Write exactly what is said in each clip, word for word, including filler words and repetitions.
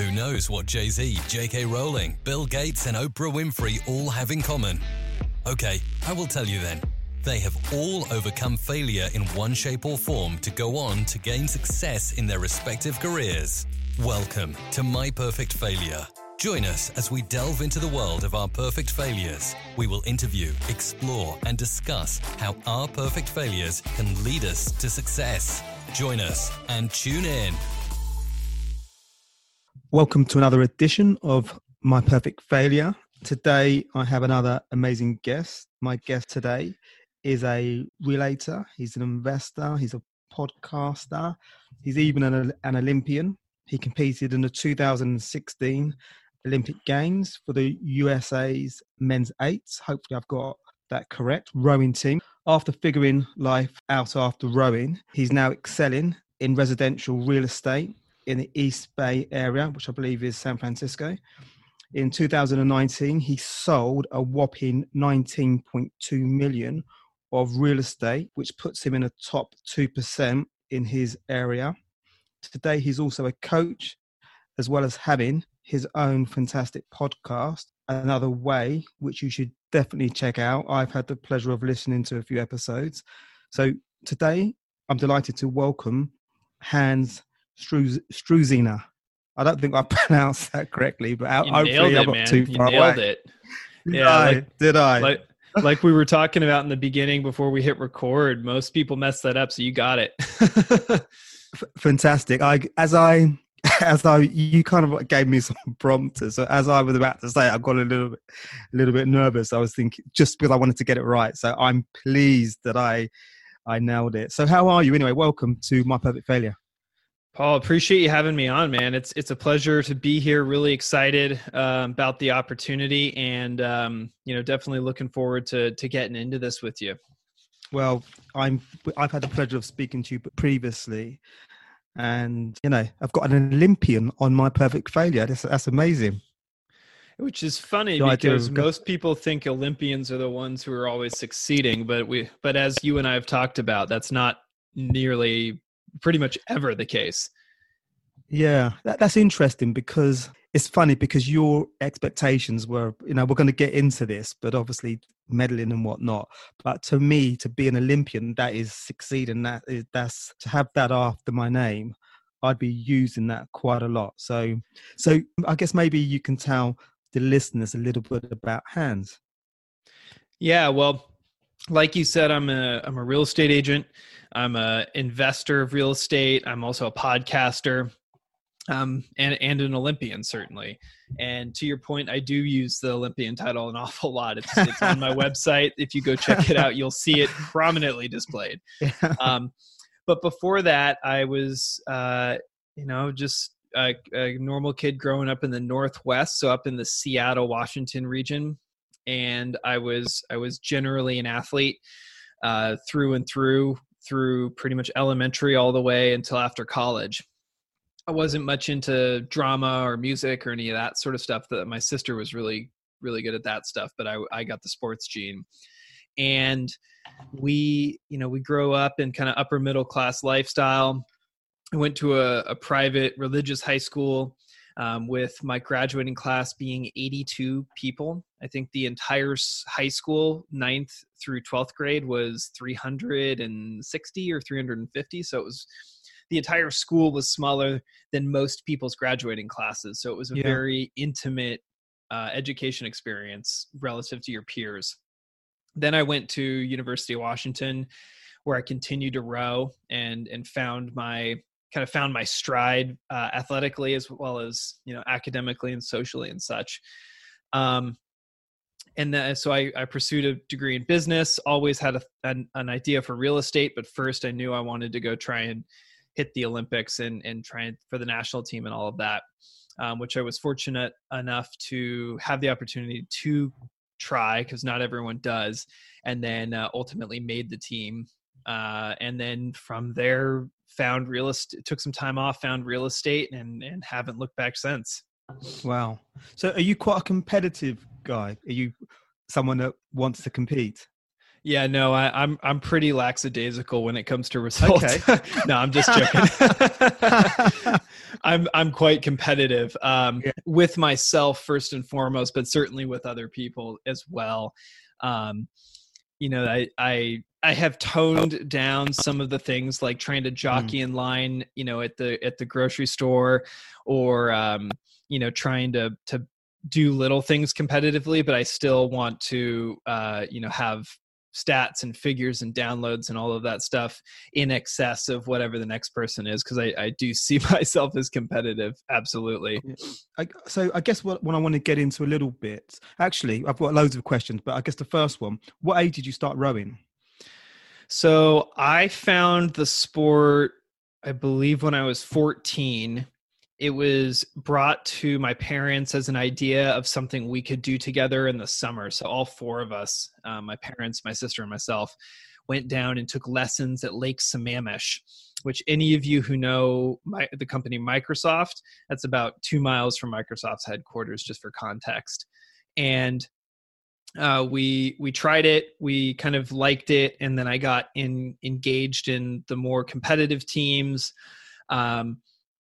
Who knows what Jay-Z, J K. Rowling, Bill Gates and Oprah Winfrey all have in common? Okay, I will tell you then. They have all overcome failure in one shape or form to go on to gain success in their respective careers. Welcome to My Perfect Failure. Join us as we delve into the world of our perfect failures. We will interview, explore, and discuss how our perfect failures can lead us to success. Join us and tune in. Welcome to another edition of My Perfect Failure. Today, I have another amazing guest. My guest today is a relator. He's an investor. He's a podcaster. He's even an, an Olympian. He competed in the two thousand sixteen Olympic Games for the U S A's men's eights. Hopefully I've got that correct. Rowing team. After figuring life out after rowing, he's now excelling in residential real estate in the East Bay area, which I believe is San Francisco. In two thousand nineteen, he sold a whopping nineteen point two million of real estate, which puts him in a top two percent in his area. Today, he's also a coach, as well as having his own fantastic podcast, Another Way, which you should definitely check out. I've had the pleasure of listening to a few episodes. So today, I'm delighted to welcome Hans Struzyna. I don't think I pronounced that correctly, but you hopefully I got too far away. You nailed away. it. Yeah, did I? Like, did I? Like, like we were talking about in the beginning before we hit record, most people mess that up, so you got it. Fantastic. I as I as I you kind of gave me some prompters. So as I was about to say, I got a little bit a little bit nervous. I was thinking just because I wanted to get it right. So I'm pleased that I I nailed it. So how are you anyway? Welcome to My Perfect Failure. Paul, appreciate you having me on, man. It's it's a pleasure to be here. Really excited um, about the opportunity, and um, you know, definitely looking forward to to getting into this with you. Well, I'm, I've had the pleasure of speaking to you previously, and, you know, I've got an Olympian on My Perfect Failure. That's, that's amazing. Which is funny the because of... most people think Olympians are the ones who are always succeeding, but we, but as you and I have talked about, that's not nearly pretty much ever the case. Yeah, that, that's interesting because it's funny because your expectations were, you know, we're going to get into this, but obviously meddling and whatnot. But to me, to be an Olympian, that is succeeding. That is, that's to have that after my name. I'd be using that quite a lot. So, so I guess maybe you can tell the listeners a little bit about Hans. Yeah, well, like you said, I'm a I'm a real estate agent. I'm a investor of real estate. I'm also a podcaster. Um, and, and an Olympian, certainly. And to your point, I do use the Olympian title an awful lot. It's, it's on my website. If you go check it out, you'll see it prominently displayed. Um, but before that, I was, uh, you know, just a, a normal kid growing up in the Northwest, so up in the Seattle, Washington region. And I was, I was generally an athlete uh, through and through, through pretty much elementary all the way until after college. I wasn't much into drama or music or any of that sort of stuff. That my sister was really, really good at that stuff, but I, I got the sports gene. And we, you know, we grow up in kind of upper middle class lifestyle. I went to a, a private religious high school um, with my graduating class being eighty-two people. I think the entire high school, ninth through twelfth grade, was three hundred sixty or three hundred fifty. So it was. The entire school was smaller than most people's graduating classes. So it was a yeah. very intimate uh, education experience relative to your peers. Then I went to University of Washington, where I continued to row and and found my kind of found my stride uh, athletically, as well as, you know, academically and socially and such. Um, And the, so I, I pursued a degree in business, always had a, an, an idea for real estate. But first I knew I wanted to go try and hit the Olympics and, and trying for the national team and all of that, um, which I was fortunate enough to have the opportunity to try, because not everyone does. And then uh, ultimately made the team. Uh, and then from there, found real estate, took some time off, found real estate, and, and haven't looked back since. Wow. So are you quite a competitive guy? Are you someone that wants to compete? Yeah, no, I, I'm I'm pretty lackadaisical when it comes to results. Okay. No, I'm just joking. I'm I'm quite competitive um, yeah. with myself first and foremost, but certainly with other people as well. Um, you know, I I I have toned down some of the things like trying to jockey mm. in line, you know, at the at the grocery store, or um, you know, trying to to do little things competitively, but I still want to uh, you know, have stats and figures and downloads and all of that stuff in excess of whatever the next person is, because I, I do see myself as competitive. Absolutely. I, so I guess what, what I want to get into a little bit, actually, I've got loads of questions, but I guess the first one, what age did you start rowing? So I found the sport, I believe, when I was fourteen. It was brought to my parents as an idea of something we could do together in the summer. So all four of us, um, my parents, my sister, and myself, went down and took lessons at Lake Sammamish, which any of you who know my, the company Microsoft, that's about two miles from Microsoft's headquarters, just for context. And uh, we we tried it, we kind of liked it, and then I got in, engaged in the more competitive teams, um,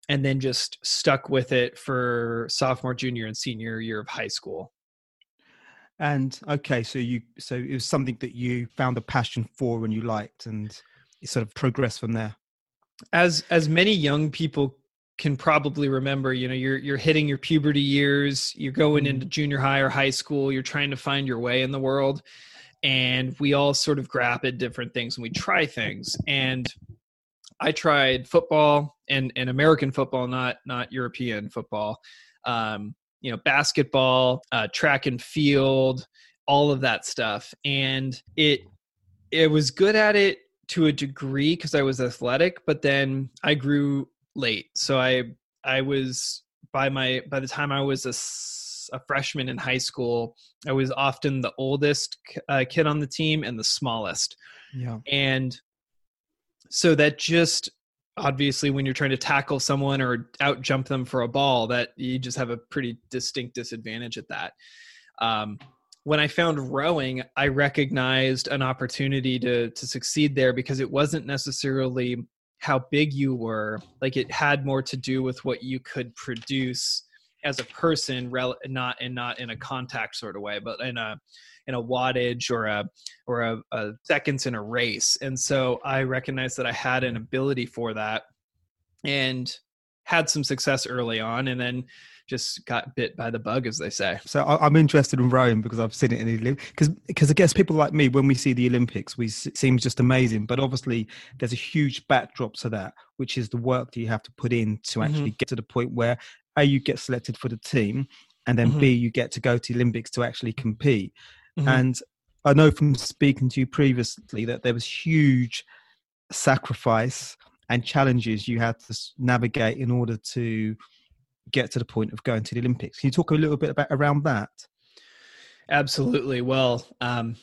and then just stuck with it for sophomore, junior, and senior year of high school. And okay, so you, so it was something that you found a passion for and you liked, and you sort of progressed from there. As as many young people can probably remember, you know, you're you're hitting your puberty years, you're going mm. into junior high or high school, you're trying to find your way in the world, and we all sort of grab at different things and we try things. And I tried football and, and American football, not not European football, um, you know, basketball, uh, track and field, all of that stuff. And it it was good at it to a degree because I was athletic, but then I grew late. So I I was by my by the time I was a, a freshman in high school, I was often the oldest uh, kid on the team and the smallest. Yeah. And so that just obviously when you're trying to tackle someone or out jump them for a ball, that you just have a pretty distinct disadvantage at that. Um, when I found rowing, I recognized an opportunity to to succeed there because it wasn't necessarily how big you were. Like it had more to do with what you could produce as a person, rel- not and not in a contact sort of way, but in a in a wattage or a or a, a seconds in a race. And so I recognized that I had an ability for that and had some success early on, and then just got bit by the bug, as they say. So I'm interested in rowing because I've seen it in the Olympics, because because I guess people like me, when we see the Olympics, we it seems just amazing, but obviously there's a huge backdrop to that, which is the work that you have to put in to actually mm-hmm. get to the point where A, you get selected for the team, and then mm-hmm. B, you get to go to the Olympics to actually compete. Mm-hmm. And I know from speaking to you previously that there was huge sacrifice and challenges you had to navigate in order to get to the point of going to the Olympics. Can you talk a little bit about around that? Absolutely. Well, um,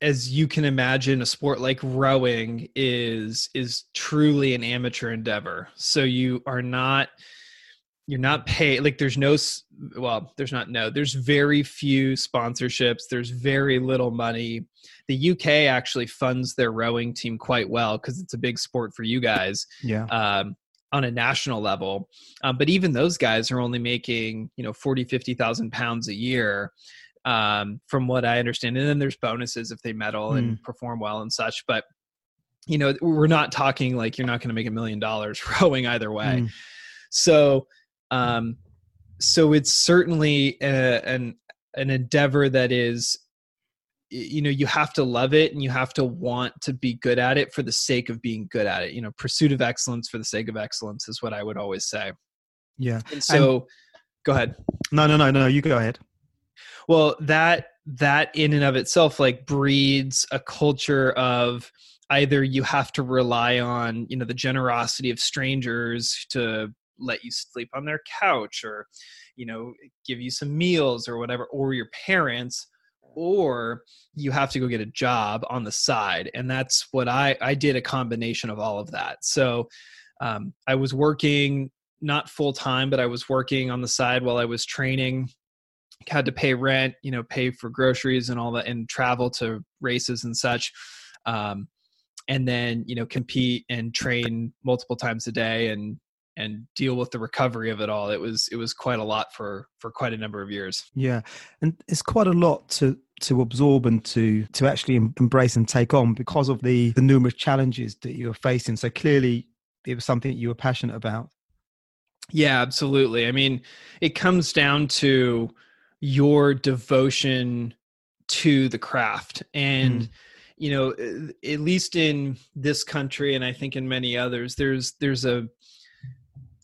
as you can imagine, a sport like rowing is is truly an amateur endeavor. So you are not... You're not paid, like there's no, well, there's not, no, there's very few sponsorships. There's very little money. The U K actually funds their rowing team quite well because it's a big sport for you guys yeah. um, on a national level. Um, but even those guys are only making, you know, forty, fifty thousand pounds a year um, from what I understand. And then there's bonuses if they medal mm. and perform well and such. But, you know, we're not talking like you're not going to make a million dollars rowing either way. Mm. So, Um, so it's certainly a, an, an endeavor that is, you know, you have to love it and you have to want to be good at it for the sake of being good at it. You know, pursuit of excellence for the sake of excellence is what I would always say. Yeah. And so and, go ahead. No, no, no, no, you go ahead. Well, that, that in and of itself, like breeds a culture of either you have to rely on, you know, the generosity of strangers to let you sleep on their couch or, you know, give you some meals or whatever, or your parents, or you have to go get a job on the side. And that's what I, I did a combination of all of that. So um, I was working not full time, but I was working on the side while I was training had to pay rent, you know, pay for groceries and all that, and travel to races and such. Um, and then, you know, compete and train multiple times a day and, and deal with the recovery of it all. It was, it was quite a lot for, for quite a number of years. Yeah. And it's quite a lot to, to absorb and to, to actually embrace and take on because of the, the numerous challenges that you're facing. So clearly it was something that you were passionate about. Yeah, absolutely. I mean, it comes down to your devotion to the craft. And, mm. you know, at least in this country, and I think in many others, there's, there's a,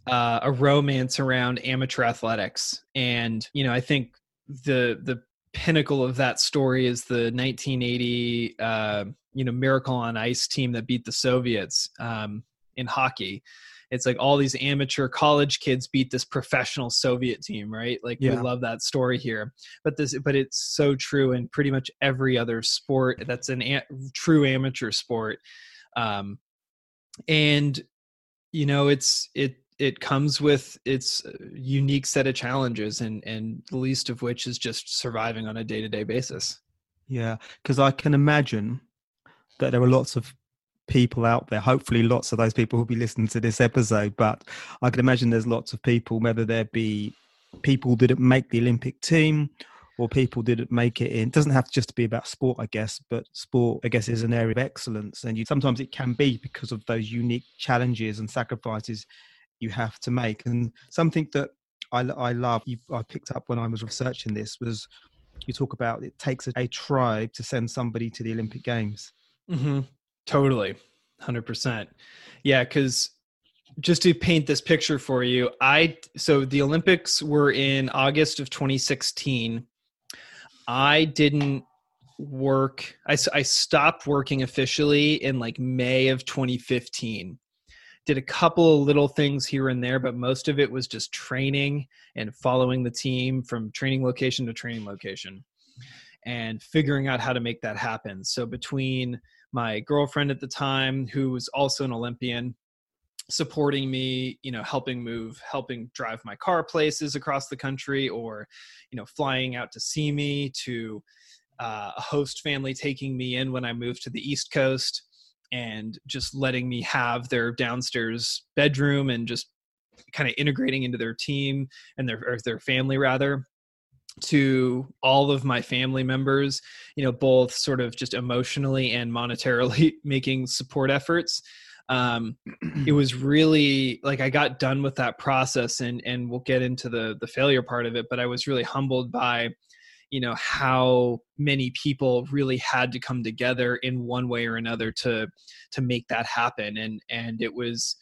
uh, a romance around amateur athletics. And, you know, I think the, the pinnacle of that story is the nineteen eighty, uh, you know, Miracle on Ice team that beat the Soviets, um, in hockey. It's like all these amateur college kids beat this professional Soviet team, right? Like yeah. we love that story here, but this, but it's so true in pretty much every other sport that's an a- true amateur sport. Um, and you know, it's, it, it comes with its unique set of challenges, and, and the least of which is just surviving on a day-to-day basis. Yeah. Cause I can imagine that there are lots of people out there, hopefully lots of those people will be listening to this episode, but I can imagine there's lots of people, whether there be people who didn't make the Olympic team or people didn't make it in. It doesn't have to just be about sport, I guess, but sport, I guess, is an area of excellence. And you sometimes it can be because of those unique challenges and sacrifices you have to make. And something that I, I love, you, I picked up when I was researching this, was you talk about it takes a, a tribe to send somebody to the Olympic Games. Mm-hmm. Totally. one hundred percent. Yeah. Cause just to paint this picture for you, I, so the Olympics were in August of twenty sixteen. I didn't work. I, I stopped working officially in like May of twenty fifteen. Did a couple of little things here and there, but most of it was just training and following the team from training location to training location and figuring out how to make that happen. So between my girlfriend at the time, who was also an Olympian, supporting me, you know, helping move, helping drive my car places across the country, or, you know, flying out to see me, to uh, a host family taking me in when I moved to the East Coast and just letting me have their downstairs bedroom and just kind of integrating into their team and their, or their family rather, to all of my family members, you know, both sort of just emotionally and monetarily making support efforts. Um, it was really like, I got done with that process, and, and we'll get into the, the failure part of it, but I was really humbled by, you know, how many people really had to come together in one way or another to, to make that happen. And, and it was,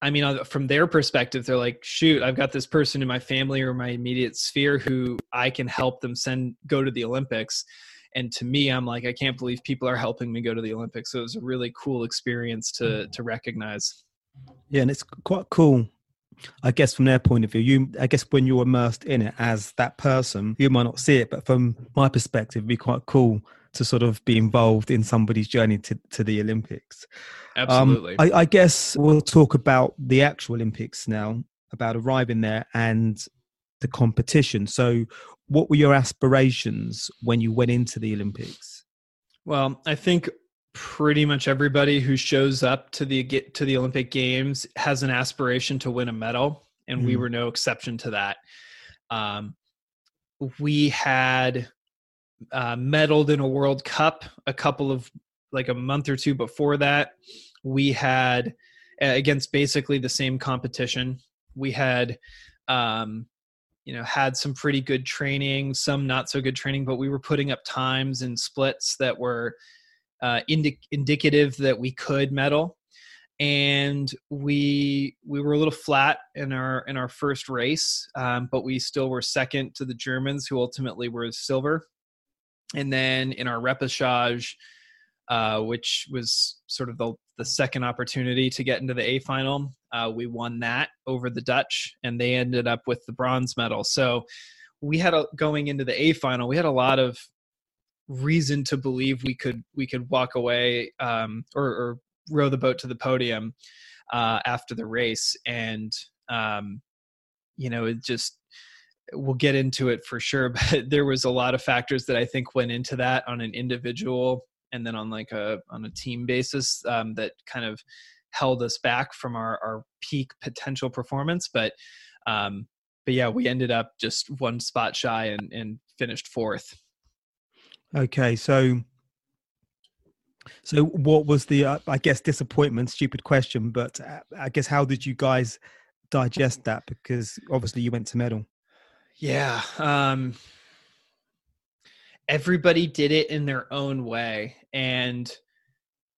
I mean, from their perspective, they're like, shoot, I've got this person in my family or my immediate sphere who I can help them send, go to the Olympics. And to me, I'm like, I can't believe people are helping me go to the Olympics. So it was a really cool experience to, to recognize. Yeah. And it's quite cool, I guess, from their point of view. You, I guess when you're immersed in it as that person, you might not see it, but from my perspective, it'd be quite cool to sort of be involved in somebody's journey to, to the Olympics. Absolutely. Um, I, I guess we'll talk about the actual Olympics now, about arriving there and the competition. So what were your aspirations when you went into the Olympics? Well, I think pretty much everybody who shows up to the, get to the Olympic Games has an aspiration to win a medal. And mm. we were no exception to that. Um, we had... Uh, medaled in a World Cup a couple of like a month or two before that. We had uh, against basically the same competition. We had, um, you know, had some pretty good training, some not so good training, but we were putting up times and splits that were uh, indi- indicative that we could medal. And we we were a little flat in our in our first race, um, but we still were second to the Germans, who ultimately were silver. And then in our repechage, uh, which was sort of the, the second opportunity to get into the A final, uh, we won that over the Dutch, and they ended up with the bronze medal. So we had a, going into the A final, we had a lot of reason to believe we could we could walk away um, or, or row the boat to the podium uh, after the race, and um, you know, it just. we'll get into it for sure, but there was a lot of factors that I think went into that on an individual and then on like a, on a team basis, um, that kind of held us back from our, our peak potential performance. But, um, but yeah, we ended up just one spot shy and, and finished fourth. Okay. So, so what was the, uh, I guess, disappointment, stupid question, but uh, I guess, how did you guys digest that? Because obviously you went to medal. Yeah. Um, everybody did it in their own way. And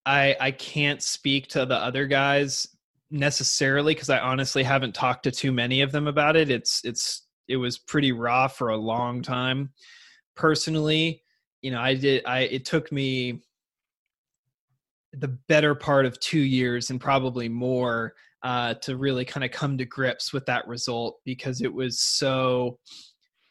I, I can't speak to the other guys necessarily, because I honestly haven't talked to too many of them about it. It's, it's, it was pretty raw for a long time. Personally, you know, I did, I, it took me the better part of two years and probably more Uh, to really kind of come to grips with that result, because it was so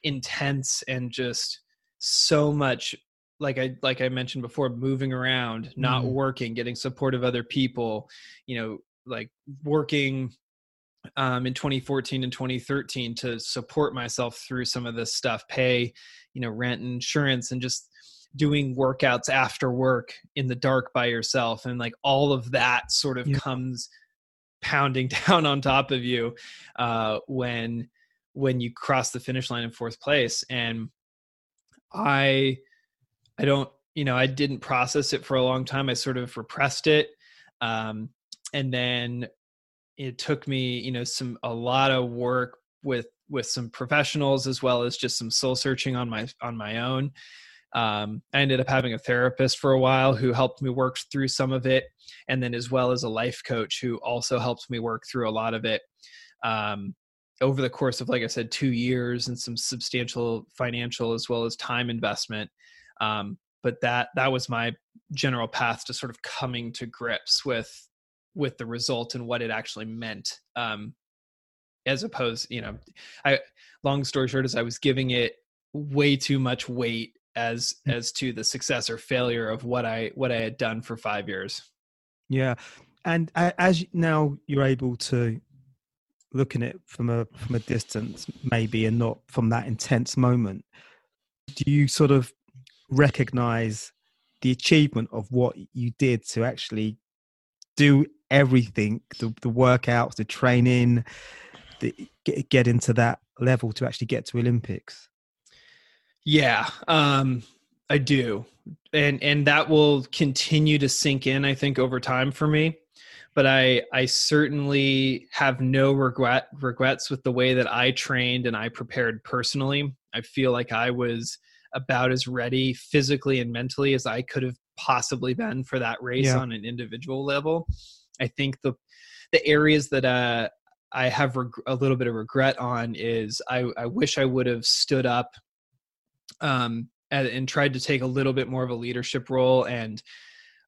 intense and just so much, like I like I mentioned before, moving around, not mm. working, getting support of other people, you know, like working um, in twenty fourteen and twenty thirteen to support myself through some of this stuff, pay, you know, rent, insurance, and just doing workouts after work in the dark by yourself. And like all of that sort of yeah. comes pounding down on top of you uh, when, when you cross the finish line in fourth place. And I, I don't, you know, I didn't process it for a long time. I sort of repressed it. Um, and then it took me, you know, some, a lot of work with, with some professionals, as well as just some soul searching on my, on my own. Um, I ended up having a therapist for a while who helped me work through some of it. And then as well as a life coach who also helped me work through a lot of it, um, over the course of, like I said, two years and some substantial financial as well as time investment. Um, but that, that was my general path to sort of coming to grips with, with the result and what it actually meant. Um, as opposed, you know, I, long story short is I was giving it way too much weight as as to the success or failure of what I what I had done for five years. Yeah. And as now you're able to look at it from a from a distance maybe, and not from that intense moment, do you sort of recognize the achievement of what you did to actually do everything, the, the workouts, the training, the, get, get into that level to actually get to Olympics? Yeah, um, I do. And, and that will continue to sink in, I think, over time for me, but I, I certainly have no regret regrets with the way that I trained and I prepared personally. I feel like I was about as ready physically and mentally as I could have possibly been for that race yeah. on an individual level. I think the, the areas that, uh, I have reg- a little bit of regret on is I, I wish I would have stood up um, and, and tried to take a little bit more of a leadership role and,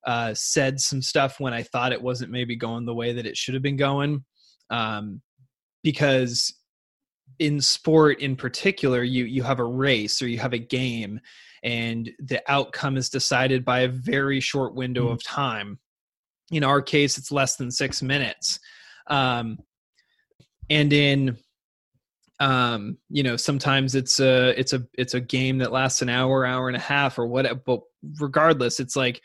uh, said some stuff when I thought it wasn't maybe going the way that it should have been going. Um, because in sport in particular, you, you have a race or you have a game and the outcome is decided by a very short window mm-hmm. of time. In our case, it's less than six minutes. Um, and in, Um, you know, sometimes it's a, it's a, it's a game that lasts an hour, hour and a half or whatever, but regardless, it's like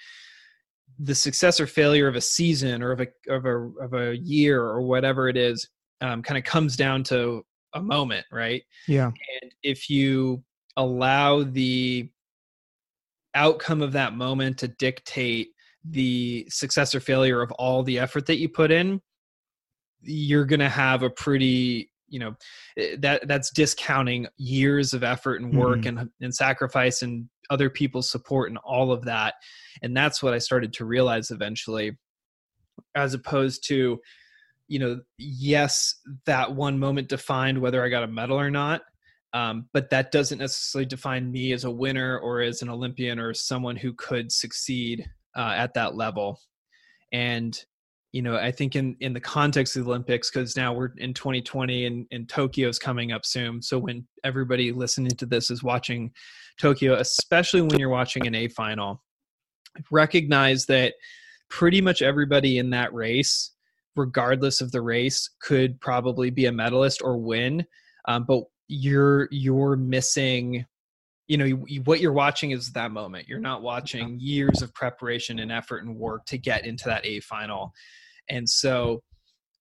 the success or failure of a season or of a, of a, of a year or whatever it is, um, kind of comes down to a moment, right? Yeah. And if you allow the outcome of that moment to dictate the success or failure of all the effort that you put in, you're going to have a pretty, you know, that that's discounting years of effort and work mm-hmm. and, and sacrifice and other people's support and all of that. And that's what I started to realize eventually, as opposed to, you know, yes, that one moment defined whether I got a medal or not. Um, but that doesn't necessarily define me as a winner or as an Olympian or someone who could succeed uh, at that level. And, you know, I think in, in the context of the Olympics, because now we're in twenty twenty and, and Tokyo's coming up soon. So when everybody listening to this is watching Tokyo, especially when you're watching an A final, recognize that pretty much everybody in that race, regardless of the race, could probably be a medalist or win. Um, but you're you're missing, you know, you, you, what you're watching is that moment. You're not watching years of preparation and effort and work to get into that A final. And so,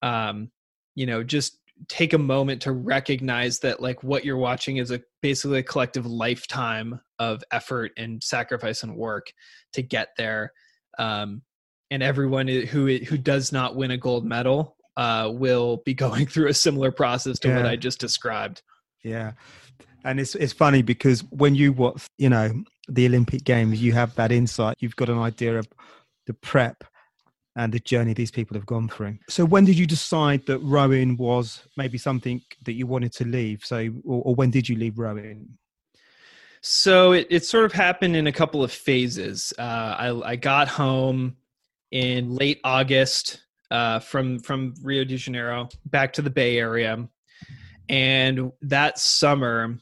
um, you know, just take a moment to recognize that like what you're watching is a basically a collective lifetime of effort and sacrifice and work to get there. Um, and everyone who who does not win a gold medal uh, will be going through a similar process to yeah. what I just described. Yeah. And it's it's funny because when you watch, you know, the Olympic Games, you have that insight. You've got an idea of the prep and the journey these people have gone through. So when did you decide that rowing was maybe something that you wanted to leave? So, or, or when did you leave rowing? So it, it sort of happened in a couple of phases. Uh, I, I got home in late August uh, from, from Rio de Janeiro back to the Bay Area. And that summer,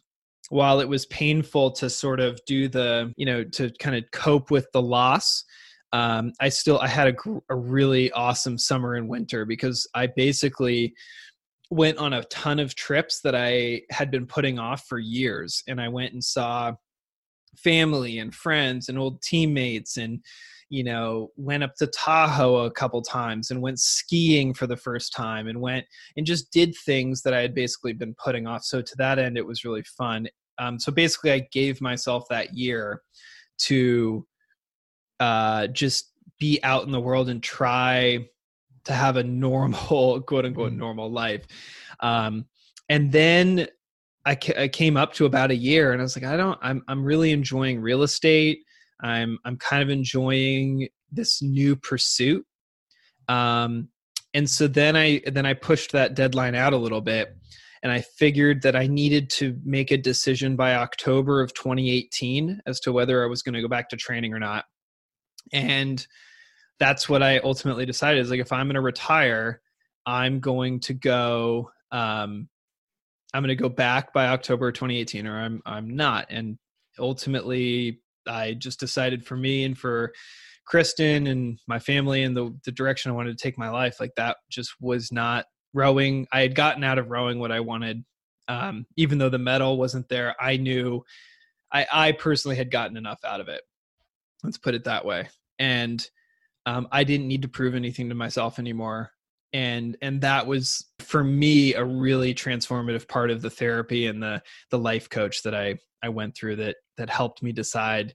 while it was painful to sort of do the, you know, to kind of cope with the loss, Um, I still, I had a, a really awesome summer and winter because I basically went on a ton of trips that I had been putting off for years. And I went and saw family and friends and old teammates and, you know, went up to Tahoe a couple times and went skiing for the first time and went and just did things that I had basically been putting off. So to that end, it was really fun. Um, so basically I gave myself that year to uh, just be out in the world and try to have a normal, quote unquote, normal life. Um, and then I, ca- I came up to about a year and I was like, I don't, I'm, I'm really enjoying real estate. I'm, I'm kind of enjoying this new pursuit. Um, and so then I, then I pushed that deadline out a little bit and I figured that I needed to make a decision by October of twenty eighteen as to whether I was going to go back to training or not. And that's what I ultimately decided is like, if I'm going to retire, I'm going to go, um, I'm going to go back by October, twenty eighteen, or I'm, I'm not. And ultimately I just decided for me and for Kristen and my family and the, the direction I wanted to take my life. Like that just was not rowing. I had gotten out of rowing what I wanted. Um, even though the medal wasn't there, I knew I, I personally had gotten enough out of it. Let's put it that way. And um, I didn't need to prove anything to myself anymore. And and that was, for me, a really transformative part of the therapy and the the life coach that I, I went through that that helped me decide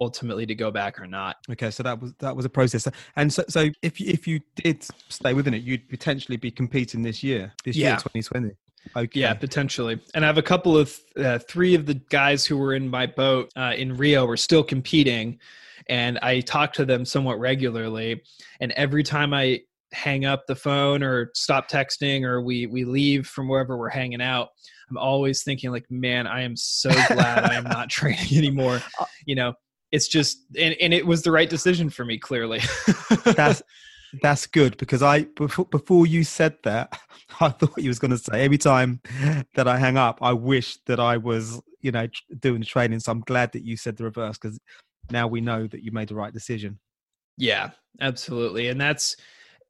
ultimately to go back or not. Okay, so that was that was a process. And so, so if, if you did stay within it, you'd potentially be competing this year, this yeah. year, twenty twenty. Okay. Yeah, potentially. And I have a couple of, uh, three of the guys who were in my boat uh, in Rio were still competing. And I talk to them somewhat regularly. And every time I hang up the phone or stop texting or we we leave from wherever we're hanging out, I'm always thinking like, man, I am so glad I am not training anymore. You know, it's just, and, and it was the right decision for me, clearly. That's That's good because I before, before you said that, I thought you was going to say every time that I hang up, I wish that I was, you know, doing the training. So I'm glad that you said the reverse because now we know that you made the right decision. Yeah, absolutely. And that's,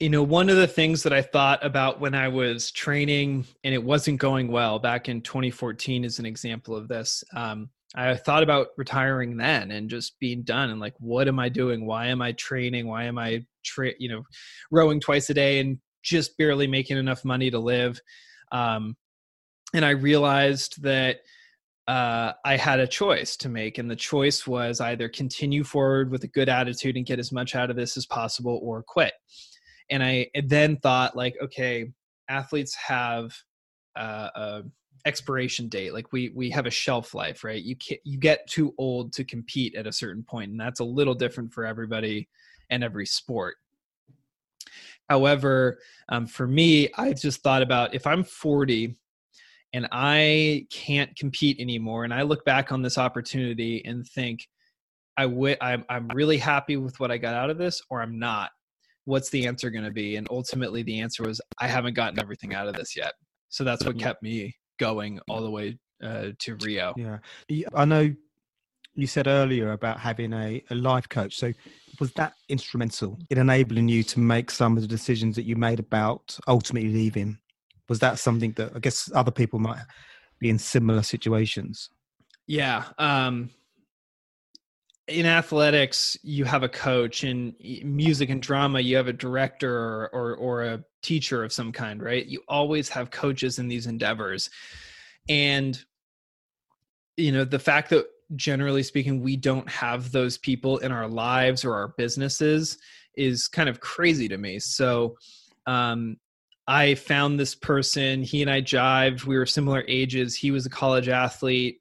you know, one of the things that I thought about when I was training and it wasn't going well back in twenty fourteen is an example of this. Um, I thought about retiring then and just being done and like, what am I doing? Why am I training? Why am I, tra- you know, rowing twice a day and just barely making enough money to live? Um, and I realized that uh, I had a choice to make. And the choice was either continue forward with a good attitude and get as much out of this as possible or quit. And I then thought like, okay, athletes have uh, a expiration date. Like we, we have a shelf life, right? You can't, you get too old to compete at a certain point, and that's a little different for everybody and every sport. However, um, for me, I've just thought about if I'm forty and I can't compete anymore, and I look back on this opportunity and think I w- I'm, I'm really happy with what I got out of this, or I'm not. What's the answer going to be? And ultimately the answer was I haven't gotten everything out of this yet. So that's what kept me going all the way uh, to Rio. Yeah. I know you said earlier about having a, a life coach. So was that instrumental in enabling you to make some of the decisions that you made about ultimately leaving? Was that something that I guess other people might be in similar situations? Yeah. Um, in athletics, you have a coach. In music and drama, you have a director or, or, or a teacher of some kind, right? You always have coaches in these endeavors. And, you know, the fact that, generally speaking, we don't have those people in our lives or our businesses is kind of crazy to me. So um, I found this person, he and I jived, we were similar ages. He was a college athlete.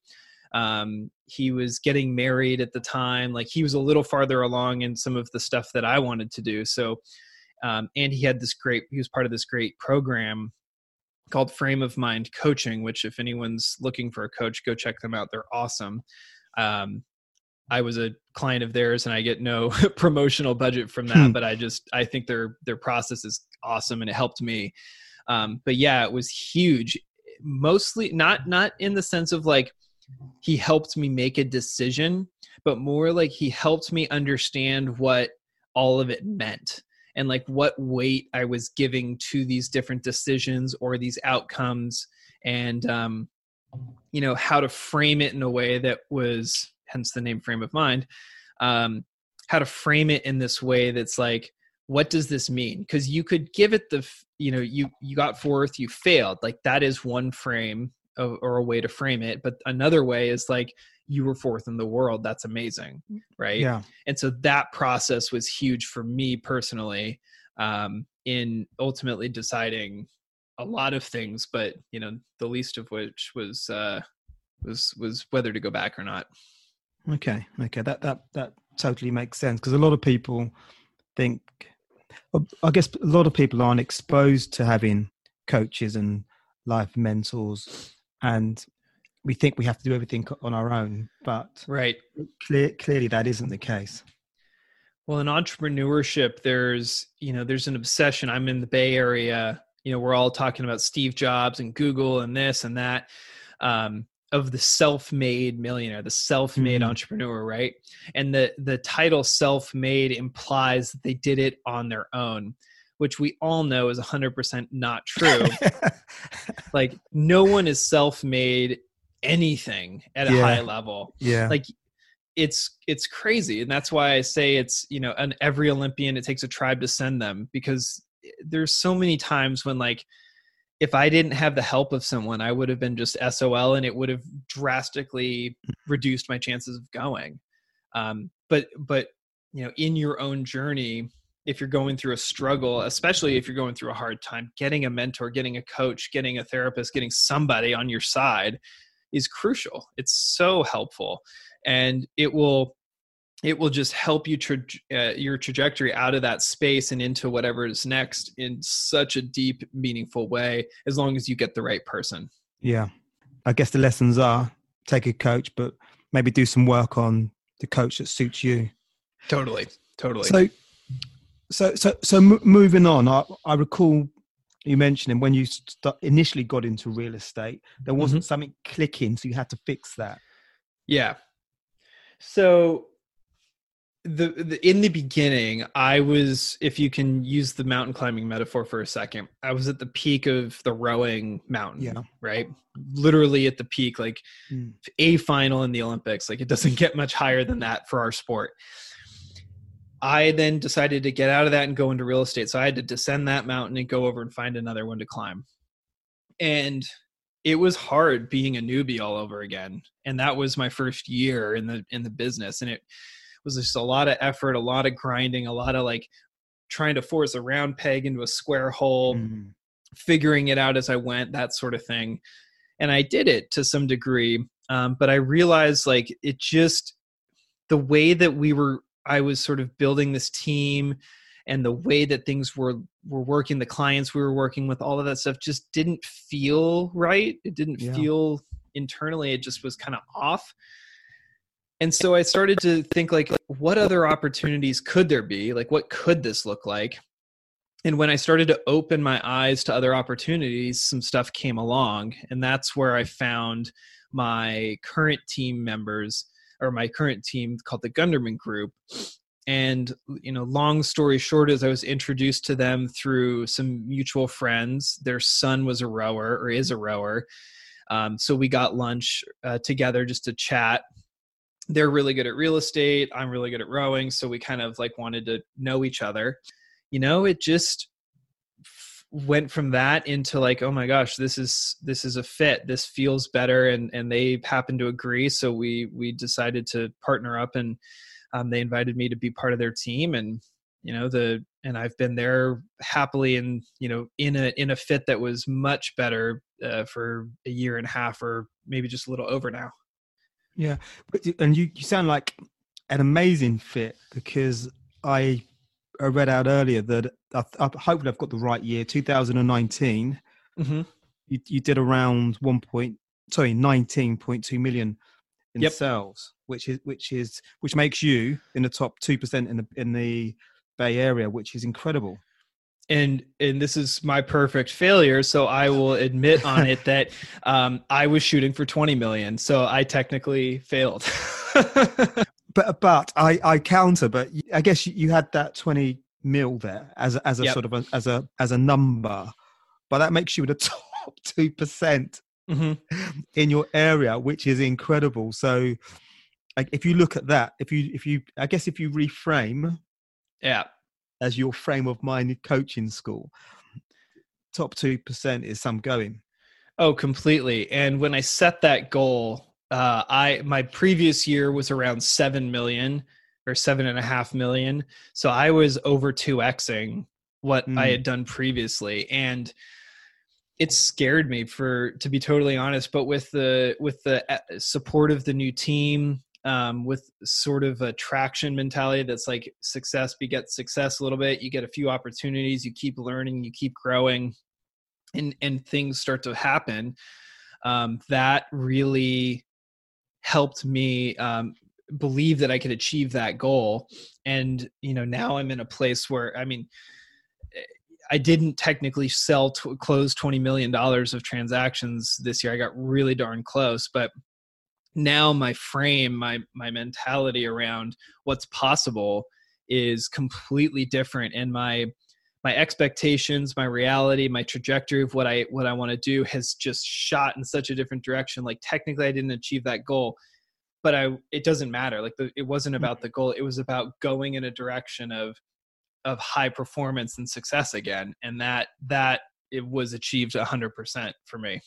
Um, he was getting married at the time. Like, he was a little farther along in some of the stuff that I wanted to do. So, um, and he had this great, he was part of this great program called Frame of Mind Coaching, which if anyone's looking for a coach, go check them out. They're awesome. Um, I was a client of theirs and I get no promotional budget from that, hmm. but I just, I think their, their process is awesome and it helped me. Um, but yeah, it was huge. Mostly not, not in the sense of like, he helped me make a decision, but more like he helped me understand what all of it meant and like what weight I was giving to these different decisions or these outcomes, and, um, you know, how to frame it in a way that was, hence the name Frame of Mind, um, how to frame it in this way that's like, what does this mean? Because you could give it the, you know, you, you got fourth, you failed. Like, that is one frame of, or a way to frame it. But another way is like, you were fourth in the world. That's amazing. Right. Yeah. And so that process was huge for me personally, um, in ultimately deciding a lot of things, but, you know, the least of which was, uh, was, was whether to go back or not. Okay. Okay. That, that, that totally makes sense. 'Cause a lot of people think, I guess a lot of people aren't exposed to having coaches and life mentors, and we think we have to do everything on our own, but right. Clear, clearly that isn't the case. Well, in entrepreneurship, there's, you know, there's an obsession. I'm in the Bay Area, you know, we're all talking about Steve Jobs and Google and this and that, um, of the self-made millionaire, the self-made mm-hmm. entrepreneur, right? And the the title self-made implies that they did it on their own, which we all know is one hundred percent not true. Like, no one is self-made anything at a yeah. high level. Yeah. Like, it's it's crazy. And that's why I say it's, you know, an every Olympian, it takes a tribe to send them, because there's so many times when, like, if I didn't have the help of someone, I would have been just S O L, and it would have drastically reduced my chances of going. Um, but, but, you know, in your own journey, if you're going through a struggle, especially if you're going through a hard time, getting a mentor, getting a coach, getting a therapist, getting somebody on your side is crucial. It's so helpful. And it will, it will just help you tra- uh, your trajectory out of that space and into whatever is next in such a deep, meaningful way, as long as you get the right person. Yeah. I guess the lessons are take a coach, but maybe do some work on the coach that suits you. Totally. Totally. So, so, so, so m- moving on, I, I recall you mentioning when you st- initially got into real estate, there wasn't mm-hmm. something clicking. So you had to fix that. Yeah. So, The, the in the beginning, I was, if you can use the mountain climbing metaphor for a second, I was at the peak of the rowing mountain, yeah. right? Literally at the peak, like mm. a final in the Olympics. Like, it doesn't get much higher than that for our sport. I then decided to get out of that and go into real estate. So I had to descend that mountain and go over and find another one to climb. And it was hard being a newbie all over again. And that was my first year in the in the business. And it was just a lot of effort, a lot of grinding, a lot of like trying to force a round peg into a square hole, mm-hmm. figuring it out as I went, that sort of thing. And I did it to some degree. Um, but I realized like it just, the way that we were, I was sort of building this team and the way that things were, were working, the clients we were working with, all of that stuff just didn't feel right. It didn't yeah. feel internally. It just was kind of off. And so I started to think like, what other opportunities could there be? Like, what could this look like? And when I started to open my eyes to other opportunities, some stuff came along, and that's where I found my current team members, or my current team called the Gunderman Group. And, you know, long story short is I was introduced to them through some mutual friends. Their son was a rower or is a rower. Um, so we got lunch uh, together just to chat. They're really good at real estate. I'm really good at rowing. So we kind of like wanted to know each other. You know, it just f- went from that into like, oh my gosh, this is, this is a fit. This feels better. And, and they happened to agree. So we, we decided to partner up, and um, they invited me to be part of their team. And, you know, the, and I've been there happily and, you know, in a, in a fit that was much better uh, for a year and a half, or maybe just a little over now. Yeah. And you, you sound like an amazing fit, because I, I read out earlier that I, I, hopefully I've got the right year, two thousand nineteen, mm-hmm. you, you did around one point, sorry, nineteen point two million in yep. sales, which is, which is, which makes you in the top two percent in the, in the Bay Area, which is incredible. And and this is my perfect failure. So I will admit on it that um, I was shooting for twenty million. So I technically failed. but but I, I counter, but I guess you had that twenty mil there as a, as a yep. sort of a, as a as a number, but that makes you the top two percent mm-hmm. in your area, which is incredible. So like, if you look at that, if you if you I guess if you reframe, yeah. as your frame of mind coaching school, top two percent is some going. Oh, completely. And when I set that goal, uh, I, my previous year was around seven million or seven and a half million. So I was over two Xing what mm. I had done previously. And it scared me, for, to be totally honest, but with the, with the support of the new team, Um, with sort of a traction mentality that's like success begets success a little bit. You get a few opportunities, you keep learning, you keep growing, and and things start to happen. Um, that really helped me um, believe that I could achieve that goal. And, you know, now I'm in a place where, I mean, I didn't technically sell, to close twenty million dollars of transactions this year. I got really darn close, but now my frame, my my mentality around what's possible is completely different, and my my expectations, my reality, my trajectory of what I what I want to do has just shot in such a different direction. Like technically, I didn't achieve that goal, but I it doesn't matter. Like the, it wasn't about the goal; it was about going in a direction of of high performance and success again, and that that it was achieved a hundred percent for me.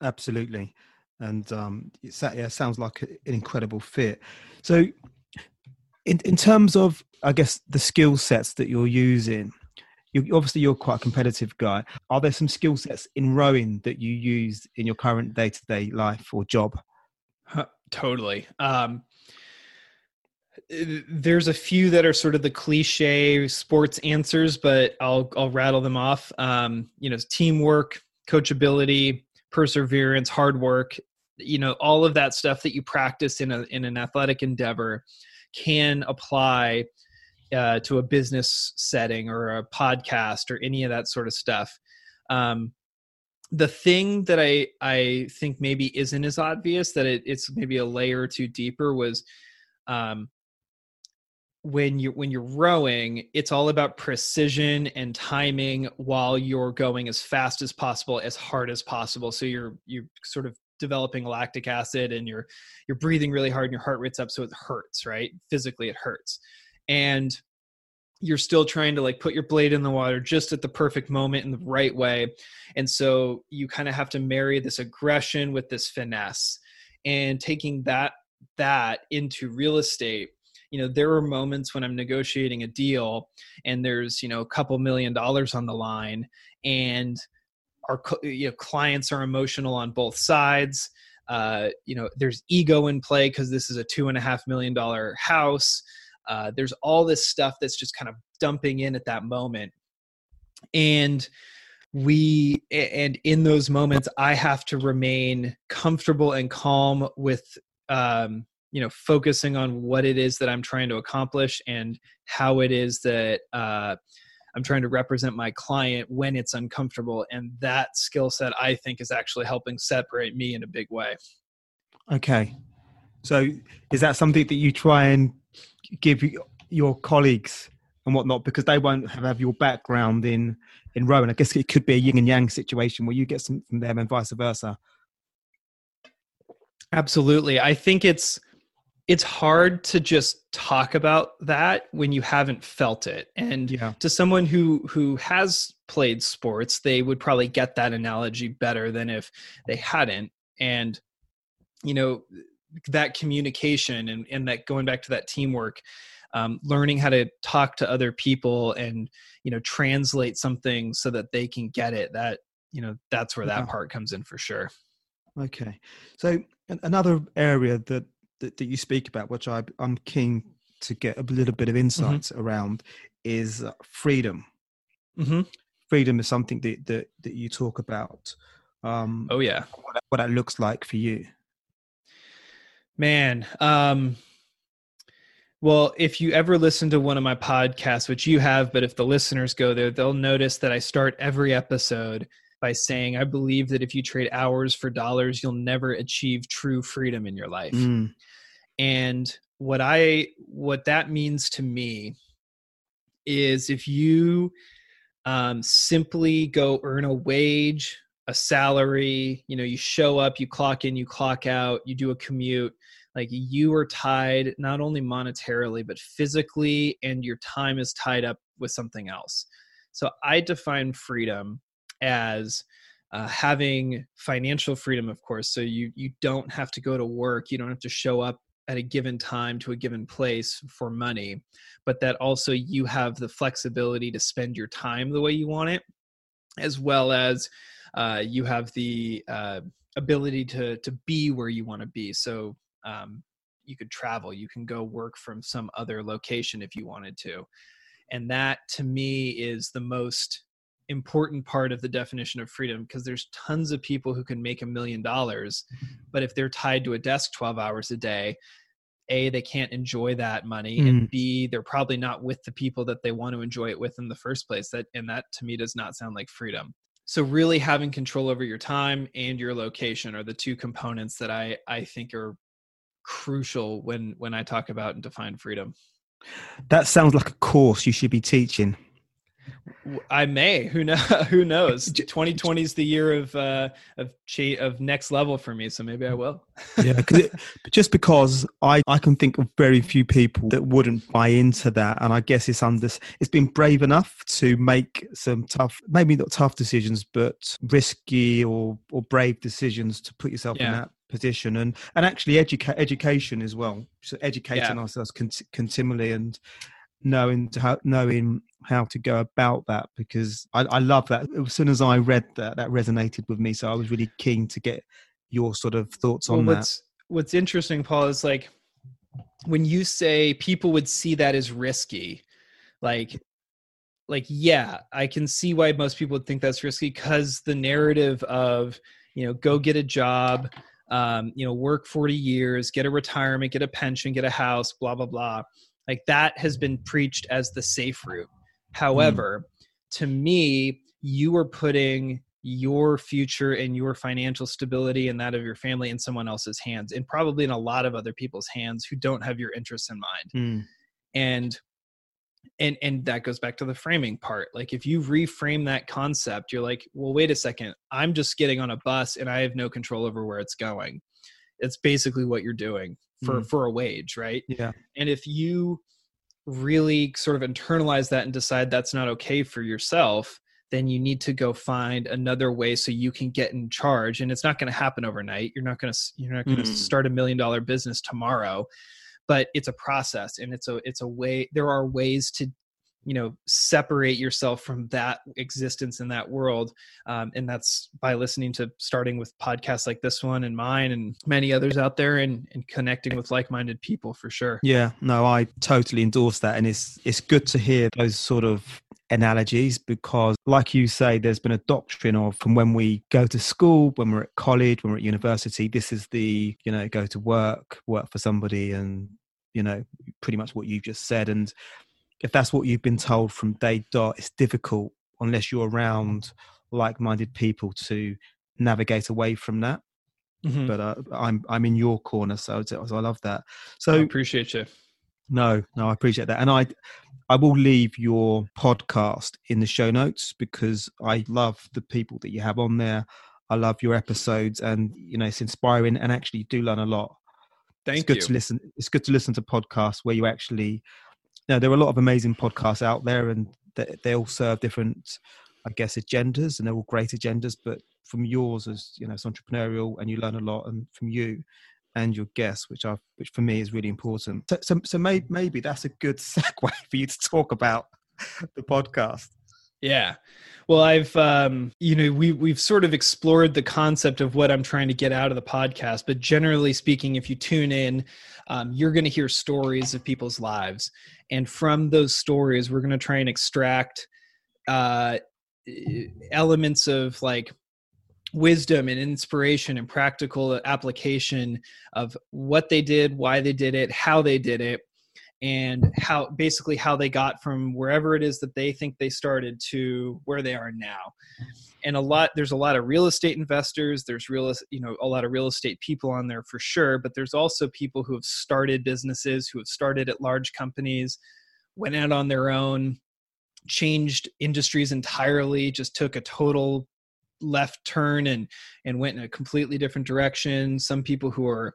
Absolutely. And um, it's, yeah, sounds like an incredible fit. So in in terms of, I guess, the skill sets that you're using, you obviously you're quite a competitive guy. Are there some skill sets in rowing that you use in your current day-to-day life or job? Huh, totally. Um, there's a few that are sort of the cliche sports answers, but I'll, I'll rattle them off. Um, you know, teamwork, coachability, perseverance, hard work, you know, all of that stuff that you practice in a, in an athletic endeavor can apply uh, to a business setting or a podcast or any of that sort of stuff. Um, the thing that I, I think maybe isn't as obvious, that it, it's maybe a layer or two deeper, was um, when you when you're rowing, it's all about precision and timing while you're going as fast as possible, as hard as possible. So you're you're sort of developing lactic acid, and you're you're breathing really hard, and your heart rate's up, so it hurts, right? Physically, it hurts, and you're still trying to like put your blade in the water just at the perfect moment in the right way. And so you kind of have to marry this aggression with this finesse, and taking that that into real estate. You know, there are moments when I'm negotiating a deal and there's, you know, a couple million dollars on the line, and our, you know, clients are emotional on both sides. Uh, you know, there's ego in play because this is a two and a half million dollar house. Uh, there's all this stuff that's just kind of dumping in at that moment. And we, and in those moments, I have to remain comfortable and calm with, um, you know, focusing on what it is that I'm trying to accomplish and how it is that uh, I'm trying to represent my client when it's uncomfortable. And that skill set, I think, is actually helping separate me in a big way. Okay. So is that something that you try and give your colleagues and whatnot, because they won't have your background in, in rowing? I guess it could be a yin and yang situation where you get some from them and vice versa. Absolutely. I think it's it's hard to just talk about that when you haven't felt it. And yeah. to someone who who has played sports, they would probably get that analogy better than if they hadn't. And, you know, that communication and, and that going back to that teamwork, um, learning how to talk to other people and, you know, translate something so that they can get it, that, you know, that's where that yeah. part comes in for sure. Okay. So another area that, that, that you speak about, which I, I'm keen to get a little bit of insights mm-hmm. around, is freedom. Mm-hmm. Freedom is something that, that, that you talk about. Um, oh yeah. What, what that looks like for you. Man. Um, well, if you ever listen to one of my podcasts, which you have, but if the listeners go there, they'll notice that I start every episode by saying, I believe that if you trade hours for dollars, you'll never achieve true freedom in your life. Mm. And what I, what that means to me is if you um, simply go earn a wage, a salary, you know, you show up, you clock in, you clock out, you do a commute, like you are tied not only monetarily, but physically, and your time is tied up with something else. So I define freedom as uh, having financial freedom, of course. So you, you don't have to go to work. You don't have to show up at a given time to a given place for money, but that also you have the flexibility to spend your time the way you want it, as well as Uh, you have the uh, ability to to be where you want to be. So um, you could travel, you can go work from some other location if you wanted to. And that to me is the most important part of the definition of freedom, because there's tons of people who can make a million dollars, but if they're tied to a desk twelve hours a day, A, they can't enjoy that money, mm. and B, they're probably not with the people that they want to enjoy it with in the first place. That, and that to me does not sound like freedom. So really having control over your time and your location are the two components that I, I think are crucial when, when I talk about and define freedom. That sounds like a course you should be teaching. I may, who know, who knows? twenty twenty is the year of, uh, of, cha- of next level for me. So maybe I will. Yeah, cause it, just because I, I can think of very few people that wouldn't buy into that. And I guess it's under, it's been brave enough to make some tough, maybe not tough decisions, but risky or, or brave decisions to put yourself yeah. in that position, and, and actually educa- education as well. So educating yeah. ourselves cont- continually and, knowing to how, knowing how to go about that, because I, I love that. As soon as I read that, that resonated with me. So I was really keen to get your sort of thoughts well, on what's, that. What's interesting, Paul, is like when you say people would see that as risky, like, like, yeah, I can see why most people would think that's risky, because the narrative of, you know, go get a job, um, you know, work forty years, get a retirement, get a pension, get a house, blah, blah, blah. Like that has been preached as the safe route. However, mm. to me, you are putting your future and your financial stability and that of your family in someone else's hands, and probably in a lot of other people's hands who don't have your interests in mind. Mm. And, and, and that goes back to the framing part. Like if you reframe that concept, you're like, well, wait a second, I'm just getting on a bus and I have no control over where it's going. It's basically what you're doing for, mm. for a wage, right? Yeah. And if you really sort of internalize that and decide that's not okay for yourself, then you need to go find another way so you can get in charge. And it's not going to happen overnight. You're not going to, you're not going to mm. start a million dollar business tomorrow, but it's a process, and it's a, it's a way, there are ways to, you know, separate yourself from that existence in that world. Um, and that's by listening to, starting with podcasts like this one and mine and many others out there, and, and connecting with like-minded people for sure. Yeah, no, I totally endorse that. And it's, it's good to hear those sort of analogies, because like you say, there's been a doctrine of, from when we go to school, when we're at college, when we're at university, this is the, you know, go to work, work for somebody, and, you know, pretty much what you just said. And if that's what you've been told from day dot, it's difficult unless you're around like-minded people to navigate away from that. Mm-hmm. But uh, I'm I'm in your corner, so, so I love that. So I appreciate you. No, no, I appreciate that, and I I will leave your podcast in the show notes, because I love the people that you have on there. I love your episodes, and you know, it's inspiring, and actually you do learn a lot. Thank you. It's good you. to listen. It's good to listen to podcasts where you actually, you know, there are a lot of amazing podcasts out there, and they, they all serve different, I guess, agendas, and they're all great agendas. But from yours, as you know, it's entrepreneurial, and you learn a lot, and from you and your guests, which I, which for me is really important. So, so, so may, maybe that's a good segue for you to talk about the podcast. Yeah. Well, I've, um, you know, we, we've sort of explored the concept of what I'm trying to get out of the podcast, but generally speaking, if you tune in, um, you're going to hear stories of people's lives. And from those stories, we're going to try and extract uh, elements of like wisdom and inspiration and practical application of what they did, why they did it, how they did it, and how basically how they got from wherever it is that they think they started to where they are now. And a lot, there's a lot of real estate investors, there's real, you know, a lot of real estate people on there for sure, but there's also people who have started businesses, who have started at large companies, went out on their own, changed industries entirely, just took a total left turn and, and went in a completely different direction. Some people who are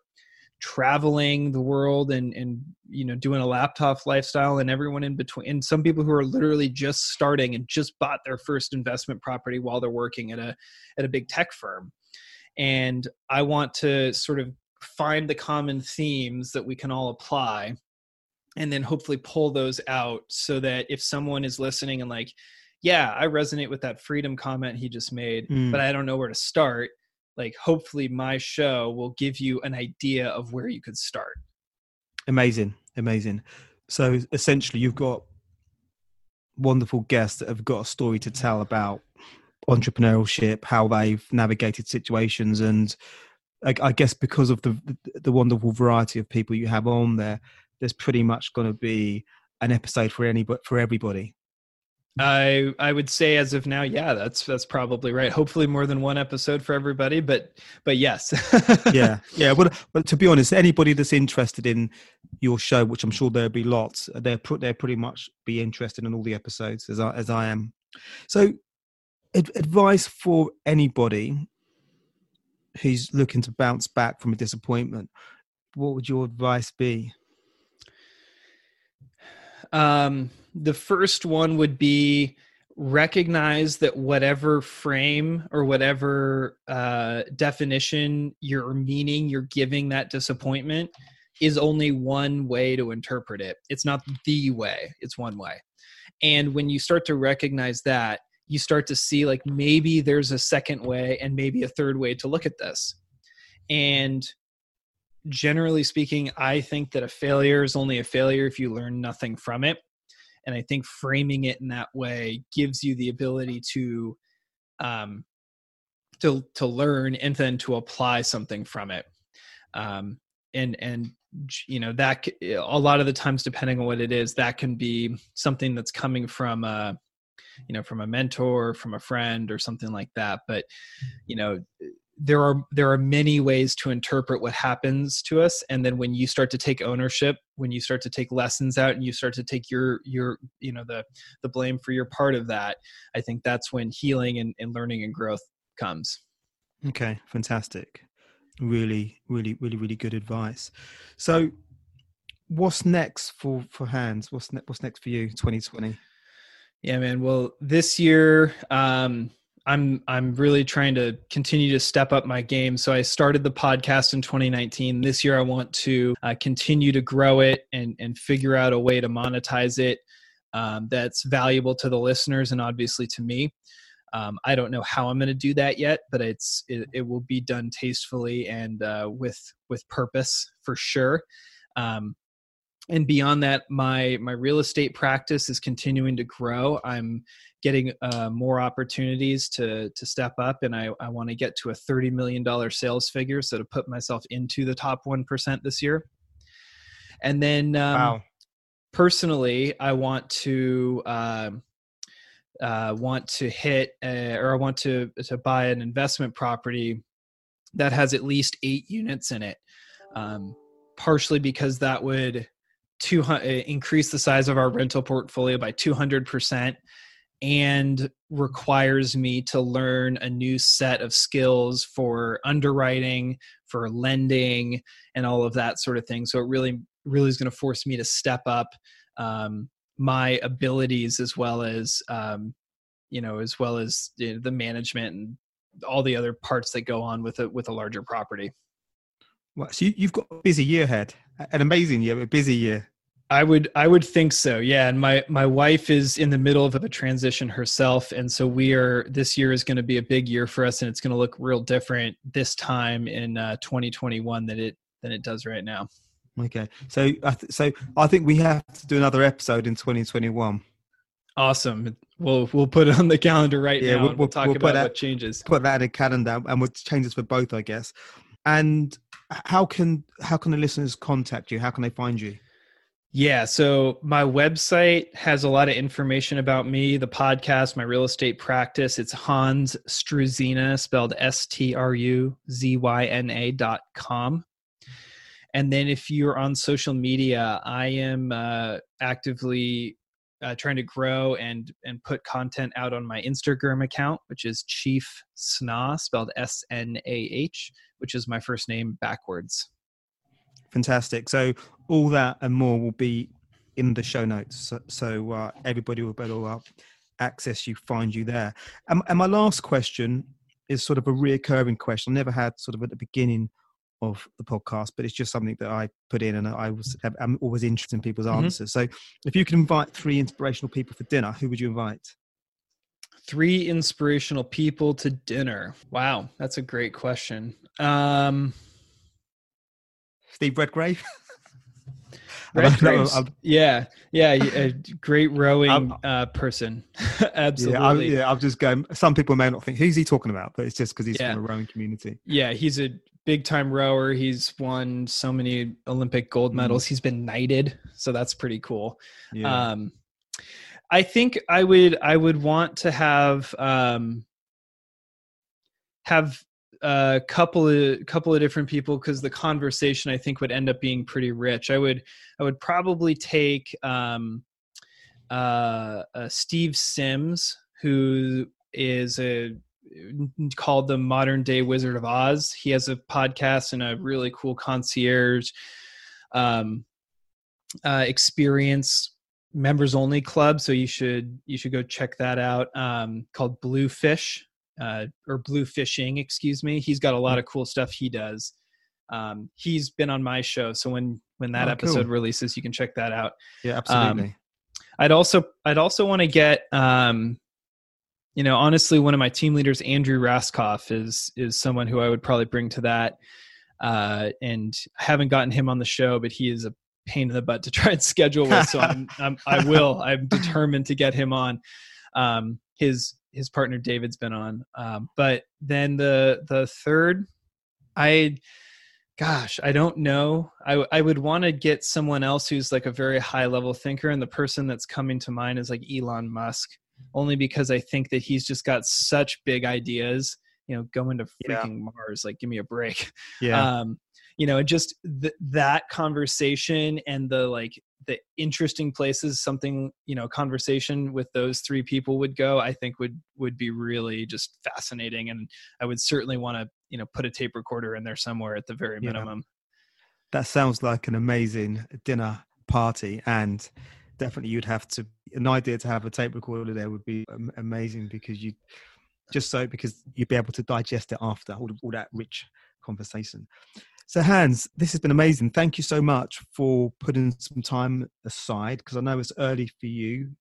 traveling the world and, and, you know, doing a laptop lifestyle, and everyone in between, and some people who are literally just starting and just bought their first investment property while they're working at a, at a big tech firm. And I want to sort of find the common themes that we can all apply, and then hopefully pull those out so that if someone is listening and like, yeah, I resonate with that freedom comment he just made, mm. but I don't know where to start. Like, hopefully my show will give you an idea of where you could start. Amazing. Amazing. So essentially you've got wonderful guests that have got a story to tell about entrepreneurship, how they've navigated situations. And I, I guess because of the, the wonderful variety of people you have on there, there's pretty much going to be an episode for any, but for everybody. I I would say as of now, yeah, that's that's probably right. Hopefully more than one episode for everybody, but but yes. yeah, yeah. But but to be honest, anybody that's interested in your show, which I'm sure there'll be lots, they're put they're pretty much be interested in all the episodes as I, as I am. So, ad- advice for anybody who's looking to bounce back from a disappointment, what would your advice be? Um. The first one would be recognize that whatever frame or whatever uh, definition you're meaning, you're giving that disappointment is only one way to interpret it. It's not the way, it's one way. And when you start to recognize that, you start to see like maybe there's a second way and maybe a third way to look at this. And generally speaking, I think that a failure is only a failure if you learn nothing from it. And I think framing it in that way gives you the ability to, um, to to learn and then to apply something from it. Um, and and you know that a lot of the times, depending on what it is, that can be something that's coming from a, you know, from a mentor, from a friend, or something like that. But you know, there are there are many ways to interpret what happens to us. And then when you start to take ownership, when you start to take lessons out and you start to take your, your, you know, the, the blame for your part of that, I think that's when healing and, and learning and growth comes. Okay. Fantastic. Really, really, really, really good advice. So what's next for, for Hans? What's ne- what's next for you? twenty twenty. Yeah, man. Well, this year, um, I'm I'm really trying to continue to step up my game. So I started the podcast in twenty nineteen. This year I want to uh, continue to grow it and and figure out a way to monetize it um, that's valuable to the listeners and obviously to me. Um, I don't know how I'm going to do that yet, but it's it, it will be done tastefully and uh, with with purpose for sure. Um, And beyond that, my my real estate practice is continuing to grow. I'm getting uh, more opportunities to to step up, and I, I want to get to a thirty million dollars sales figure, so to put myself into the top one percent this year. And then um, wow. Personally, I want to uh, uh, want to hit a, or I want to to buy an investment property that has at least eight units in it, um, partially because that would. To increase the size of our rental portfolio by two hundred percent and requires me to learn a new set of skills for underwriting, for lending, and all of that sort of thing. So it really, really is going to force me to step up um, my abilities as well as, um, you know, as well as you know, the management and all the other parts that go on with it, with a larger property. Well, so you, you've got a busy year ahead, an amazing year, a busy year. I would, I would think so. Yeah. And my, my wife is in the middle of a transition herself. And so we are, this year is going to be a big year for us, and it's going to look real different this time in uh, twenty twenty-one than it, than it does right now. Okay. So, I th- so I think we have to do another episode in twenty twenty-one. Awesome. We'll, we'll put it on the calendar right yeah, now. We'll, we'll, we'll talk we'll about that, what changes. Put that in a calendar, and we'll change this for both, I guess. And how can, how can the listeners contact you? How can they find you? Yeah. So my website has a lot of information about me, the podcast, my real estate practice. It's Hans Struzyna, spelled S T R U Z Y N A dot com. And then if you're on social media, I am uh, actively uh, trying to grow and, and put content out on my Instagram account, which is Chief Snah, spelled S N A H, which is my first name backwards. Fantastic. So all that and more will be in the show notes. So, so uh, everybody will better uh, access you, find you there. And, and my last question is sort of a reoccurring question. I never had sort of at the beginning of the podcast, but it's just something that I put in, and I was, I'm always interested in people's mm-hmm. answers. So if you could invite three inspirational people for dinner, who would you invite? Three inspirational people to dinner. Wow. That's a great question. Um, Steve Redgrave. Redgrave. Yeah. Yeah. A great rowing I'm, uh, person. Absolutely. Yeah, I'm yeah, just going, some people may not think, who's he talking about? But it's just because he's yeah. from a rowing community. Yeah. He's a big time rower. He's won so many Olympic gold medals. Mm. He's been knighted. So that's pretty cool. Yeah. Um, I think I would, I would want to have, um, have, a couple of couple of different people, because the conversation I think would end up being pretty rich. I would I would probably take um, uh, uh, Steve Sims, who is a called the modern day Wizard of Oz. He has a podcast and a really cool concierge um, uh, experience members only club. So you should you should go check that out. Um, called Bluefish. Uh, or blue fishing, excuse me. He's got a lot of cool stuff he does. Um, he's been on my show. So when, when that oh, episode cool. releases, you can check that out. Yeah, absolutely. Um, I'd also, I'd also want to get, um, you know, honestly, one of my team leaders, Andrew Raskoff, is, is someone who I would probably bring to that. Uh, and I haven't gotten him on the show, but he is a pain in the butt to try and schedule with. So I'm, I'm, I will, I'm determined to get him on. Um, his, his partner David's been on. Um, but then the, the third, I, gosh, I don't know. I I would want to get someone else who's like a very high level thinker. And the person that's coming to mind is like Elon Musk, only because I think that he's just got such big ideas, you know, going to freaking yeah. Mars, like give me a break. Yeah. Um, you know, just th- that conversation and the, like, the interesting places, something, you know, conversation with those three people would go, I think would, would be really just fascinating. And I would certainly want to, you know, put a tape recorder in there somewhere at the very minimum. Yeah. That sounds like an amazing dinner party, and definitely you'd have to, an idea to have a tape recorder there would be amazing, because you just so, because you'd be able to digest it after all, all that rich conversation. So Hans, this has been amazing. Thank you so much for putting some time aside, because I know it's early for you.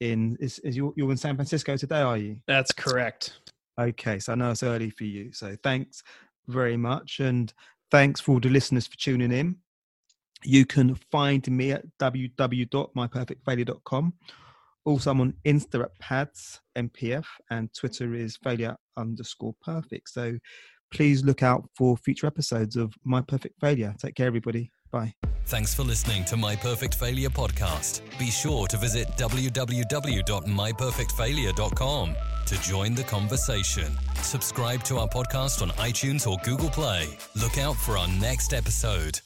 In is, is you're, you're in San Francisco today, are you? That's correct. Okay, so I know it's early for you. So thanks very much, and thanks for all the listeners for tuning in. You can find me at w w w dot my perfect failure dot com. Also, I'm on Insta at pads m p f, and Twitter is failure underscore perfect. So please look out for future episodes of My Perfect Failure. Take care, everybody. Bye. Thanks for listening to My Perfect Failure podcast. Be sure to visit w w w dot my perfect failure dot com to join the conversation. Subscribe to our podcast on iTunes or Google Play. Look out for our next episode.